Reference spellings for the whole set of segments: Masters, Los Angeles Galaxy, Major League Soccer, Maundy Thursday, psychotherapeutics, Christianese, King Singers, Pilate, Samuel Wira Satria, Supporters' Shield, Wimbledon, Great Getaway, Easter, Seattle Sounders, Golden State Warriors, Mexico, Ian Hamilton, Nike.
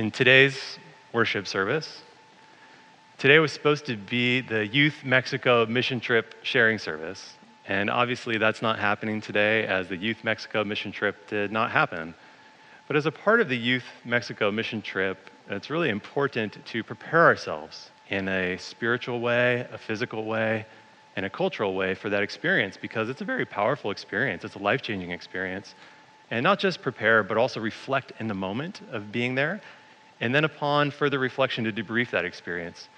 in today's worship service. Today was supposed to be the Youth Mexico Mission Trip Sharing Service, and obviously that's not happening today as the Youth Mexico Mission Trip did not happen. But as a part of the Youth Mexico Mission Trip, it's really important to prepare ourselves in a spiritual way, a physical way, and a cultural way for that experience, because it's a very powerful experience. It's a life-changing experience. And not just prepare, but also reflect in the moment of being there, and then upon further reflection to debrief that experience.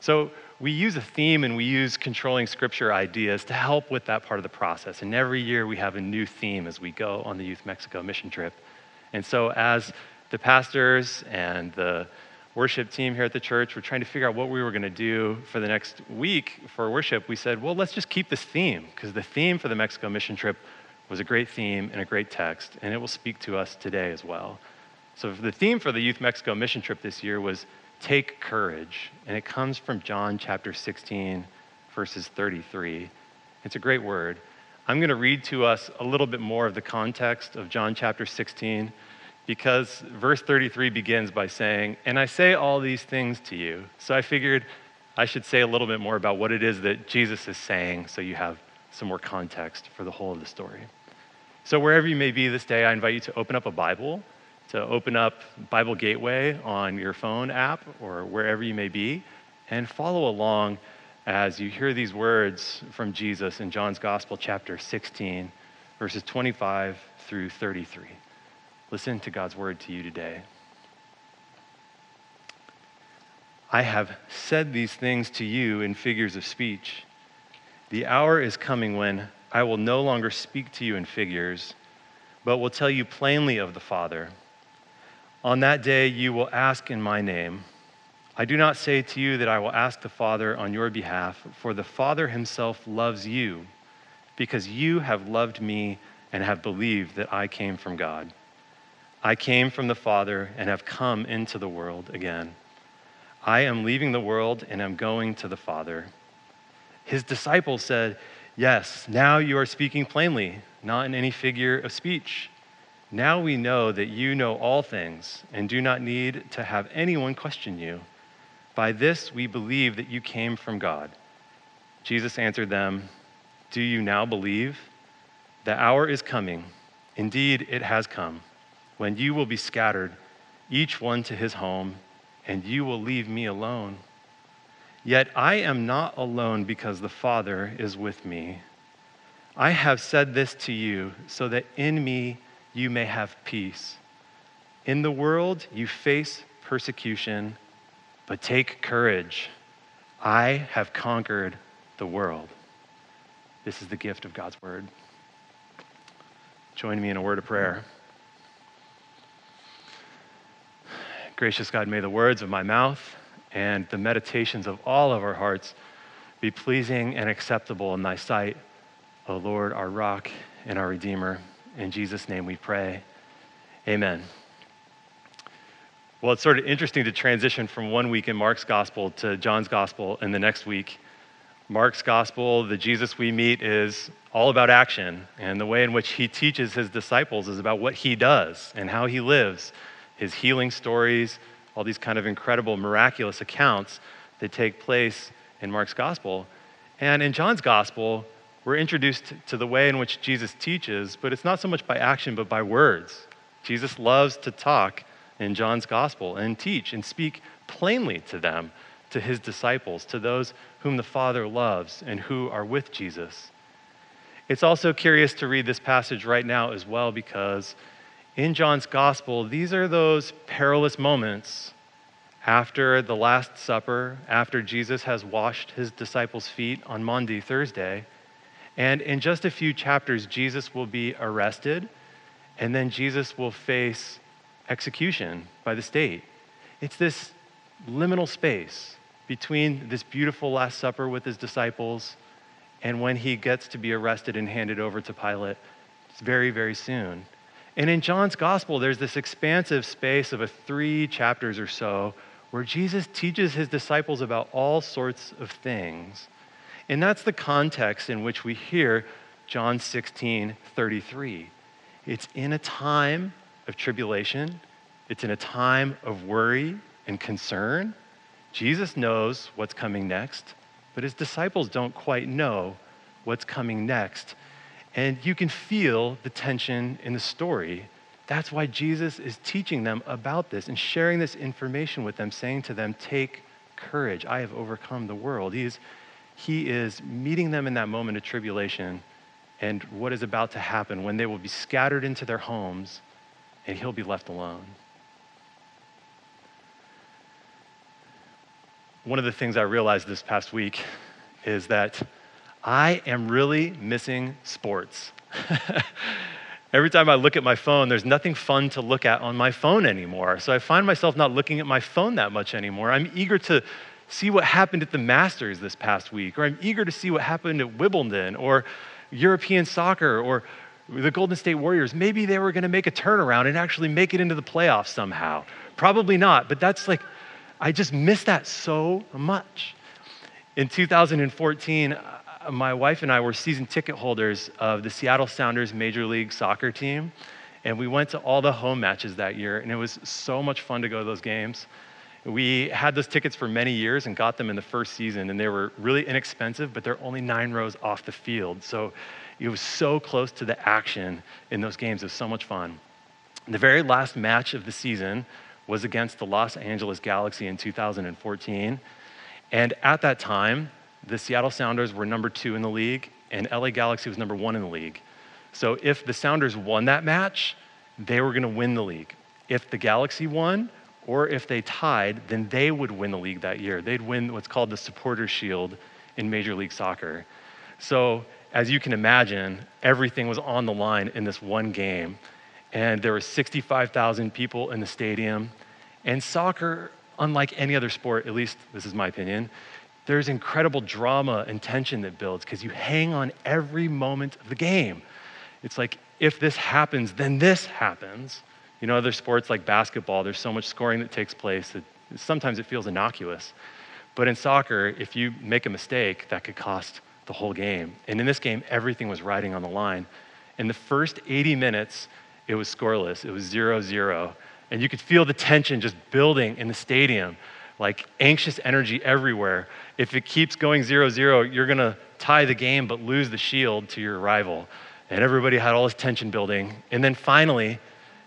So we use a theme and we use controlling scripture ideas to help with that part of the process. And every year we have a new theme as we go on the Youth Mexico Mission Trip. And so as the pastors and the worship team here at the church were trying to figure out what we were going to do for the next week for worship, we said, well, let's just keep this theme, because the theme for the Mexico Mission Trip was a great theme and a great text, and it will speak to us today as well. So the theme for the Youth Mexico Mission Trip this year was Take Courage, and it comes from John chapter 16, verses 33. It's a great word. I'm going to read to us a little bit more of the context of John chapter 16, because verse 33 begins by saying, "And I say all these things to you." So I figured I should say a little bit more about what it is that Jesus is saying so you have some more context for the whole of the story. So wherever you may be this day, I invite you to open up a Bible, to open up Bible Gateway on your phone app or wherever you may be, and follow along as you hear these words from Jesus in John's Gospel, chapter 16, verses 25 through 33. Listen to God's word to you today. "I have said these things to you in figures of speech. The hour is coming when I will no longer speak to you in figures, but will tell you plainly of the Father. On that day you will ask in my name. I do not say to you that I will ask the Father on your behalf, for the Father himself loves you, because you have loved me and have believed that I came from God. I came from the Father and have come into the world again. I am leaving the world and am going to the Father." His disciples said, "Yes, now you are speaking plainly, not in any figure of speech. Now we know that you know all things and do not need to have anyone question you. By this we believe that you came from God." Jesus answered them, "Do you now believe? The hour is coming, indeed it has come, when you will be scattered, each one to his home, and you will leave me alone. Yet I am not alone, because the Father is with me. I have said this to you so that in me you may have peace. In the world you face persecution, but take courage. I have conquered the world." This is the gift of God's word. Join me in a word of prayer. Gracious God, may the words of my mouth and the meditations of all of our hearts be pleasing and acceptable in thy sight, O Lord, our rock and our redeemer. In Jesus' name we pray, amen. Well, it's sort of interesting to transition from one week in Mark's gospel to John's gospel, and the next week, Mark's gospel, the Jesus we meet, is all about action, and the way in which he teaches his disciples is about what he does and how he lives, his healing stories, all these kind of incredible, miraculous accounts that take place in Mark's gospel. And in John's gospel, we're introduced to the way in which Jesus teaches, but it's not so much by action, but by words. Jesus loves to talk in John's gospel and teach and speak plainly to them, to his disciples, to those whom the Father loves and who are with Jesus. It's also curious to read this passage right now as well, because in John's gospel, these are those perilous moments after the Last Supper, after Jesus has washed his disciples' feet on Maundy Thursday. And in just a few chapters, Jesus will be arrested, and then Jesus will face execution by the state. It's this liminal space between this beautiful Last Supper with his disciples and when he gets to be arrested and handed over to Pilate. It's very, very soon. And in John's gospel, there's this expansive space of three chapters or so where Jesus teaches his disciples about all sorts of things. And that's the context in which we hear John 16:33. It's in a time of tribulation. It's in a time of worry and concern. Jesus knows what's coming next, but his disciples don't quite know what's coming next. And you can feel the tension in the story. That's why Jesus is teaching them about this and sharing this information with them, saying to them, take courage, I have overcome the world. He is meeting them in that moment of tribulation and what is about to happen when they will be scattered into their homes and he'll be left alone. One of the things I realized this past week is that I am really missing sports. Every time I look at my phone, there's nothing fun to look at on my phone anymore. So I find myself not looking at my phone that much anymore. I'm eager to see what happened at the Masters this past week, or I'm eager to see what happened at Wimbledon, or European soccer, or the Golden State Warriors. Maybe they were going to make a turnaround and actually make it into the playoffs somehow. Probably not, but that's like, I just miss that so much. In 2014, my wife and I were season ticket holders of the Seattle Sounders Major League Soccer team, and we went to all the home matches that year, and it was so much fun to go to those games. We had those tickets for many years and got them in the first season, and they were really inexpensive, but they're only 9 rows off the field, so it was so close to the action in those games. It was so much fun. The very last match of the season was against the Los Angeles Galaxy in 2014, and at that time, the Seattle Sounders were number 2 in the league, and LA Galaxy was number 1 in the league. So if the Sounders won that match, they were going to win the league. If the Galaxy won, or if they tied, then they would win the league that year. They'd win what's called the Supporters' Shield in Major League Soccer. So as you can imagine, everything was on the line in this one game, and there were 65,000 people in the stadium. And soccer, unlike any other sport, at least this is my opinion, there's incredible drama and tension that builds because you hang on every moment of the game. It's like, if this happens, then this happens. You know, other sports like basketball, there's so much scoring that takes place that sometimes it feels innocuous. But in soccer, if you make a mistake, that could cost the whole game. And in this game, everything was riding on the line. In the first 80 minutes, it was scoreless. It was 0-0. And you could feel the tension just building in the stadium, like anxious energy everywhere. If it keeps going 0-0, you're gonna tie the game but lose the shield to your rival. And everybody had all this tension building. And then finally,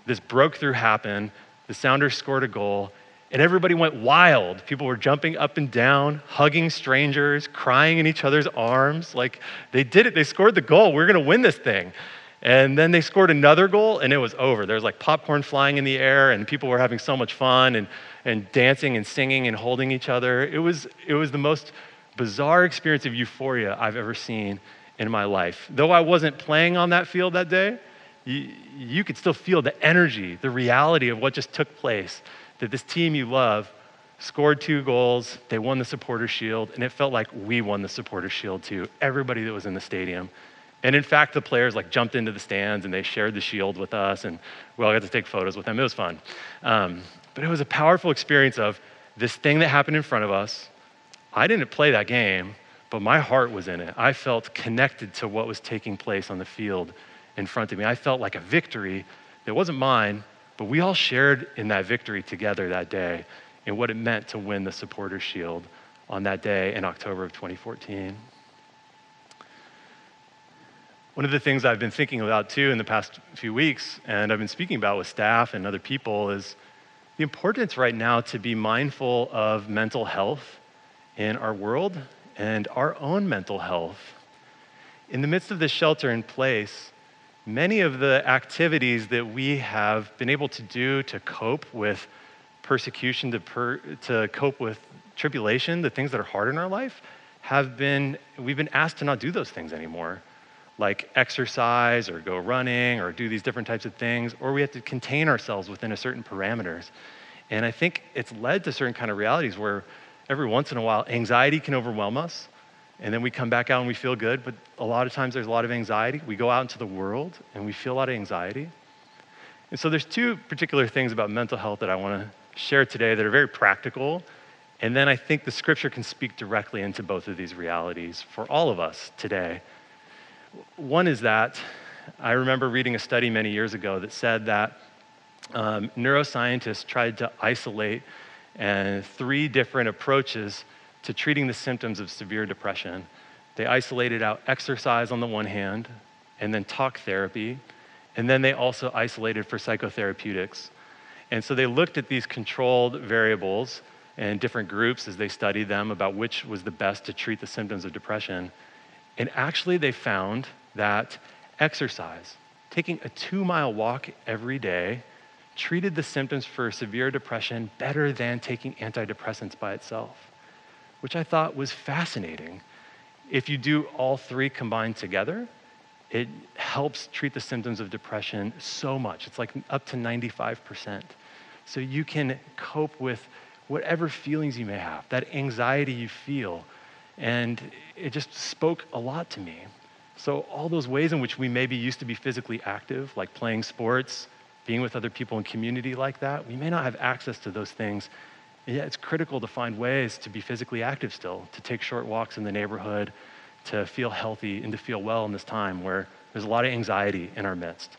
this breakthrough happened, the Sounders scored a goal, and everybody went wild. People were jumping up and down, hugging strangers, crying in each other's arms. Like, they did it, they scored the goal, we're gonna win this thing. And then they scored another goal, and it was over. There was like popcorn flying in the air, and people were having so much fun, and dancing and singing and holding each other. It was the most bizarre experience of euphoria I've ever seen in my life. Though I wasn't playing on that field that day, you could still feel the energy, the reality of what just took place, that this team you love scored 2 goals, they won the Supporters' Shield, and it felt like we won the Supporters' Shield too, everybody that was in the stadium. And in fact, the players like jumped into the stands and they shared the shield with us, and we all got to take photos with them. It was fun. But it was a powerful experience of this thing that happened in front of us. I didn't play that game, but my heart was in it. I felt connected to what was taking place on the field in front of me. I felt like a victory that wasn't mine, but we all shared in that victory together that day and what it meant to win the Supporters' Shield on that day in October of 2014. One of the things I've been thinking about too in the past few weeks, and I've been speaking about with staff and other people, is the importance right now to be mindful of mental health in our world and our own mental health. In the midst of this shelter in place, many of the activities that we have been able to do to cope with persecution, to cope with tribulation, the things that are hard in our life, we've been asked to not do those things anymore, like exercise or go running or do these different types of things, or we have to contain ourselves within a certain parameters. And I think it's led to certain kind of realities where every once in a while, anxiety can overwhelm us, and then we come back out and we feel good, but a lot of times there's a lot of anxiety. We go out into the world and we feel a lot of anxiety. And so there's 2 particular things about mental health that I wanna share today that are very practical, and then I think the scripture can speak directly into both of these realities for all of us today. One is that I remember reading a study many years ago that said that neuroscientists tried to isolate three different approaches to treating the symptoms of severe depression. They isolated out exercise on the one hand, and then talk therapy, and then they also isolated for psychotherapeutics. And so they looked at these controlled variables and different groups as they studied them about which was the best to treat the symptoms of depression. And actually they found that exercise, taking a 2-mile walk every day, treated the symptoms for severe depression better than taking antidepressants by itself, which I thought was fascinating. If you do all three combined together, it helps treat the symptoms of depression so much. It's like up to 95%. So you can cope with whatever feelings you may have, that anxiety you feel. And it just spoke a lot to me. So all those ways in which we maybe used to be physically active, like playing sports, being with other people in community like that, we may not have access to those things. And yet it's critical to find ways to be physically active still, to take short walks in the neighborhood, to feel healthy and to feel well in this time where there's a lot of anxiety in our midst.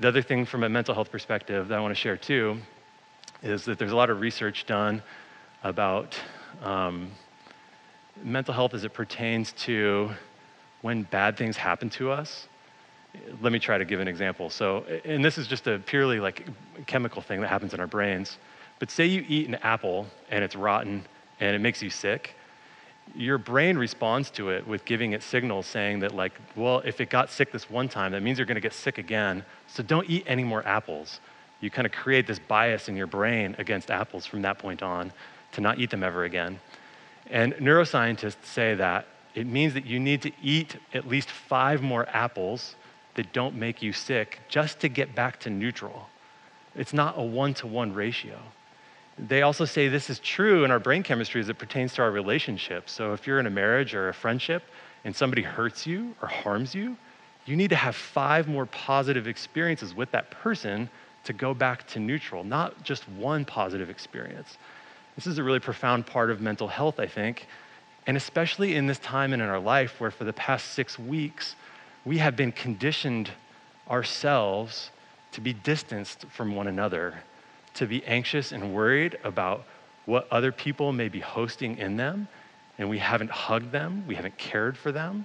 The other thing from a mental health perspective that I want to share too is that there's a lot of research done about mental health as it pertains to when bad things happen to us. Let me try to give an example. So, and this is just a purely like chemical thing that happens in our brains, but say you eat an apple and it's rotten and it makes you sick. Your brain responds to it with giving it signals saying that like, well, if it got sick this one time, that means you're gonna get sick again, so don't eat any more apples. You kind of create this bias in your brain against apples from that point on to not eat them ever again. And neuroscientists say that it means that you need to eat at least 5 more apples that don't make you sick just to get back to neutral. It's not a one-to-one ratio. They also say this is true in our brain chemistry as it pertains to our relationships. So if you're in a marriage or a friendship and somebody hurts you or harms you, you need to have 5 more positive experiences with that person to go back to neutral, not just one positive experience. This is a really profound part of mental health, I think, and especially in this time and in our life where for the past 6 weeks, we have been conditioned ourselves to be distanced from one another, to be anxious and worried about what other people may be hosting in them, and we haven't hugged them, we haven't cared for them.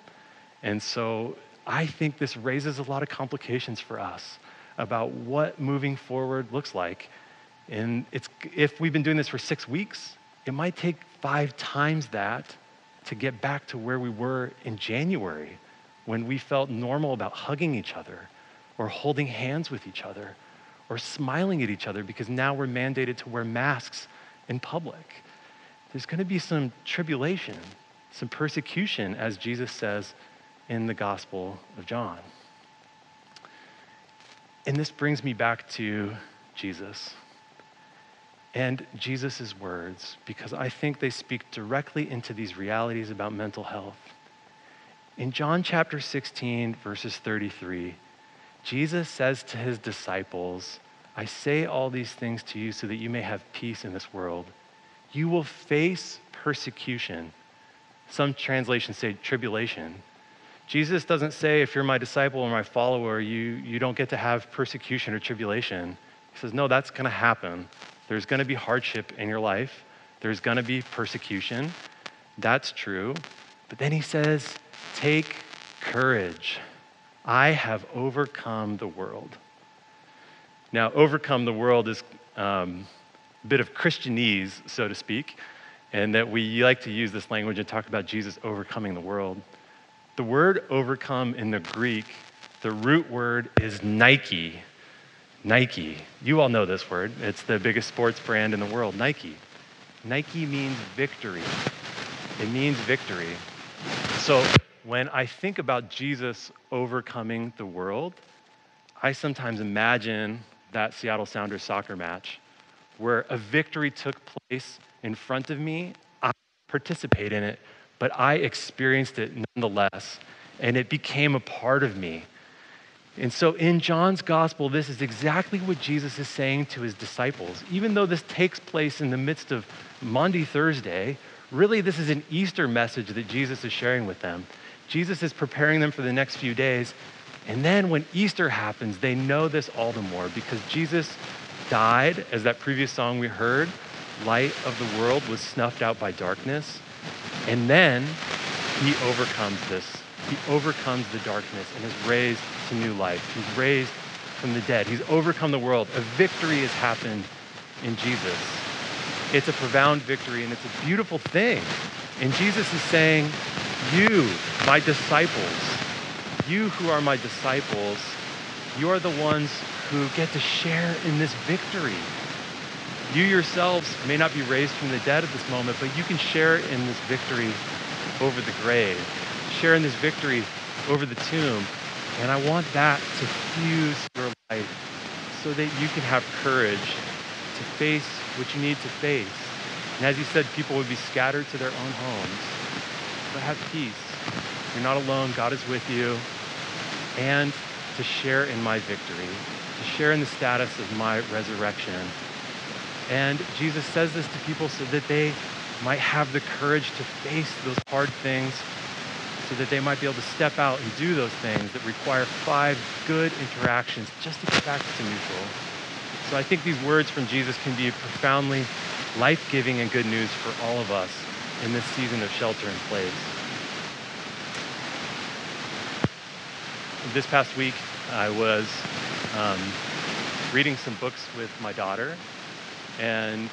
And so I think this raises a lot of complications for us about what moving forward looks like. And if we've been doing this for 6 weeks, it might take 5 times that to get back to where we were in January when we felt normal about hugging each other or holding hands with each other or smiling at each other because now we're mandated to wear masks in public. There's gonna be some tribulation, some persecution, as Jesus says in the Gospel of John. And this brings me back to Jesus and Jesus's words, because I think they speak directly into these realities about mental health. In John chapter 16, verses 33, Jesus says to his disciples, I say all these things to you so that you may have peace in this world. You will face persecution. Some translations say tribulation. Jesus doesn't say, if you're my disciple or my follower, you don't get to have persecution or tribulation. He says, no, that's gonna happen. There's gonna be hardship in your life. There's gonna be persecution. That's true. But then he says, take courage. I have overcome the world. Now, overcome the world is a bit of Christianese, so to speak, and that we like to use this language and talk about Jesus overcoming the world. The word overcome in the Greek, the root word is Nike. Nike. You all know this word. It's the biggest sports brand in the world, Nike. Nike means victory. It means victory. So when I think about Jesus overcoming the world, I sometimes imagine that Seattle Sounders soccer match where a victory took place in front of me. I participated in it, but I experienced it nonetheless, and it became a part of me. And so in John's gospel, this is exactly what Jesus is saying to his disciples. Even though this takes place in the midst of Maundy Thursday, really this is an Easter message that Jesus is sharing with them. Jesus is preparing them for the next few days, And then when Easter happens, they know this all the more because Jesus died, as that previous song we heard, light of the world was snuffed out by darkness. And then he overcomes this. He overcomes the darkness and is raised to new life. He's raised from the dead. He's overcome the world. A victory has happened in Jesus. It's a profound victory and it's a beautiful thing. And Jesus is saying, you, my disciples, you who are my disciples, you are the ones who get to share in this victory. You yourselves may not be raised from the dead at this moment, but you can share in this victory over the grave, share in this victory over the tomb. And I want that to fuse your life so that you can have courage to face what you need to face. And as you said, people would be scattered to their own homes, but have peace. You're not alone, God is with you. And to share in my victory, to share in the status of my resurrection. And Jesus says this to people so that they might have the courage to face those hard things, so that they might be able to step out and do those things that require 5 good interactions just to get back to neutral. So I think these words from Jesus can be profoundly life-giving and good news for all of us in this season of shelter in place. This past week, I was reading some books with my daughter. And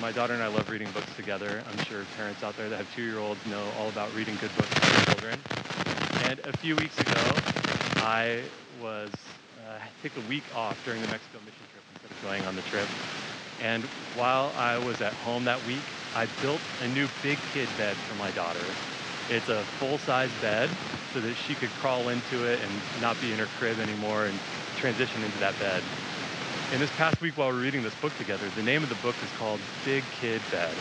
my daughter and I love reading books together. I'm sure parents out there that have 2-year-olds know all about reading good books for their children. And a few weeks ago, I was took a week off during the Mexico mission trip instead of going on the trip. And while I was at home that week, I built a new big kid bed for my daughter. It's a full-size bed so that she could crawl into it and not be in her crib anymore and transition into that bed. And this past week while we were reading this book together, the name of the book is called Big Kid Bed.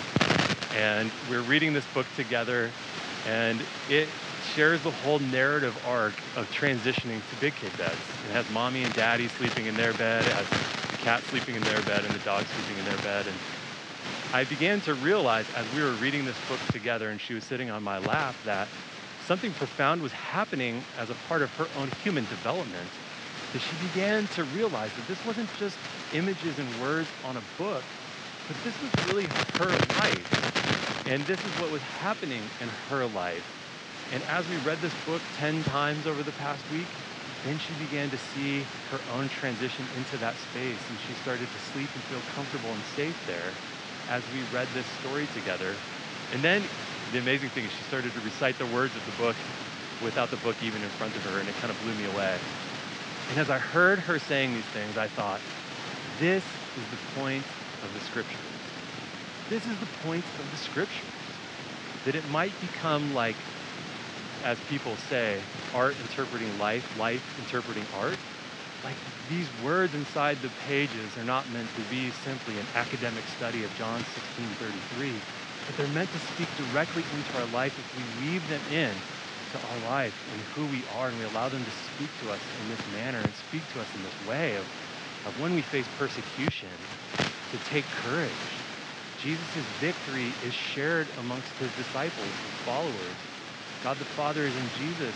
And we're reading this book together, and it shares the whole narrative arc of transitioning to big kid beds. It has mommy and daddy sleeping in their bed, it has the cat sleeping in their bed, and the dog sleeping in their bed. And I began to realize as we were reading this book together and she was sitting on my lap that something profound was happening as a part of her own human development. That she began to realize that this wasn't just images and words on a book, but this was really her life. And this is what was happening in her life. And as we read this book 10 times over the past week, then she began to see her own transition into that space. And she started to sleep and feel comfortable and safe there as we read this story together. And then the amazing thing is she started to recite the words of the book without the book even in front of her, and it kind of blew me away. And as I heard her saying these things, I thought, this is the point of the scriptures. This is the point of the scriptures. That it might become like, as people say, art interpreting life, life interpreting art. Like these words inside the pages are not meant to be simply an academic study of John 16:33, but they're meant to speak directly into our life if we weave them in to our life and who we are, and we allow them to speak to us in this manner and speak to us in this way of when we face persecution, to take courage. Jesus' victory is shared amongst his disciples, his followers. God the Father is in Jesus,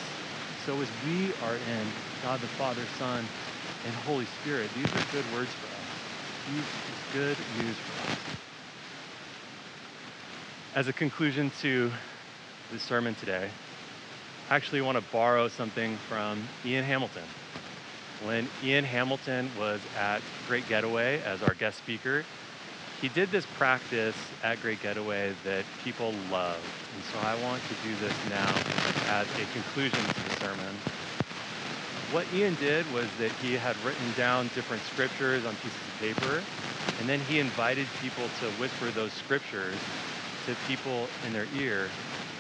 so as we are in God the Father, Son, and Holy Spirit. These are good words for us. These is good news for us. As a conclusion to the sermon today, I actually want to borrow something from Ian Hamilton. When Ian Hamilton was at Great Getaway as our guest speaker, he did this practice at Great Getaway that people love. And so I want to do this now as a conclusion to the sermon. What Ian did was that he had written down different scriptures on pieces of paper, and then he invited people to whisper those scriptures to people in their ear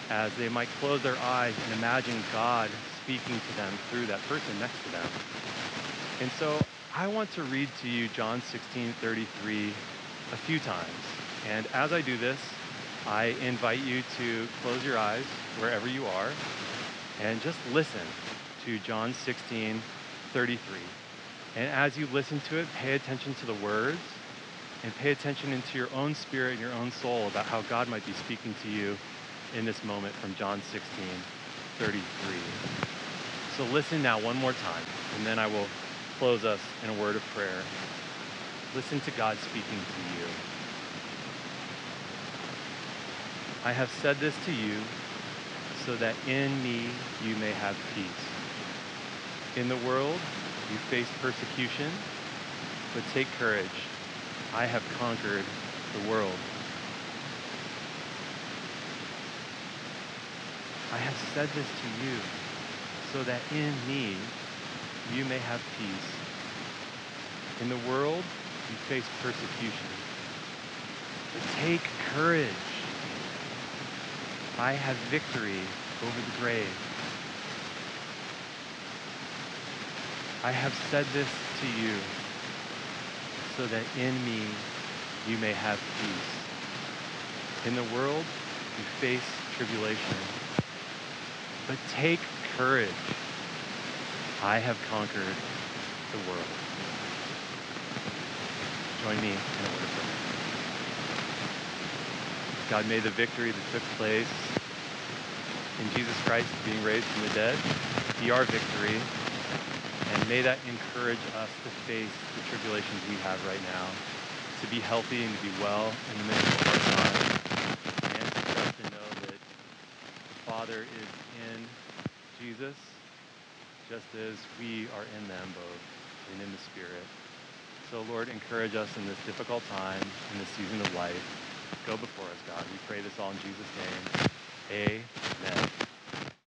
as they might close their eyes and imagine God speaking to them through that person next to them. And so I want to read to you John 16:33 a few times. And as I do this, I invite you to close your eyes wherever you are and just listen to John 16:33. And as you listen to it, pay attention to the words and pay attention into your own spirit and your own soul about how God might be speaking to you in this moment from John 16:33. So listen now one more time, and then I will close us in a word of prayer. Listen to God speaking to you. I have said this to you so that in me you may have peace. In the world you face persecution, but take courage. I have conquered the world. I have said this to you so that in me you may have peace. In the world you face persecution, but take courage. I have victory over the grave. I have said this to you so that in me you may have peace. In the world you face tribulation, but take courage. I have conquered the world. Join me in a word of prayer. God, may the victory that took place in Jesus Christ being raised from the dead be our victory, and may that encourage us to face the tribulations we have right now, to be healthy and to be well in the midst of our time, and to trust and know that the Father is in Jesus, just as we are in them both and in the Spirit. So Lord, encourage us in this difficult time, in this season of life. Go before us, God. We pray this all in Jesus' name. Amen.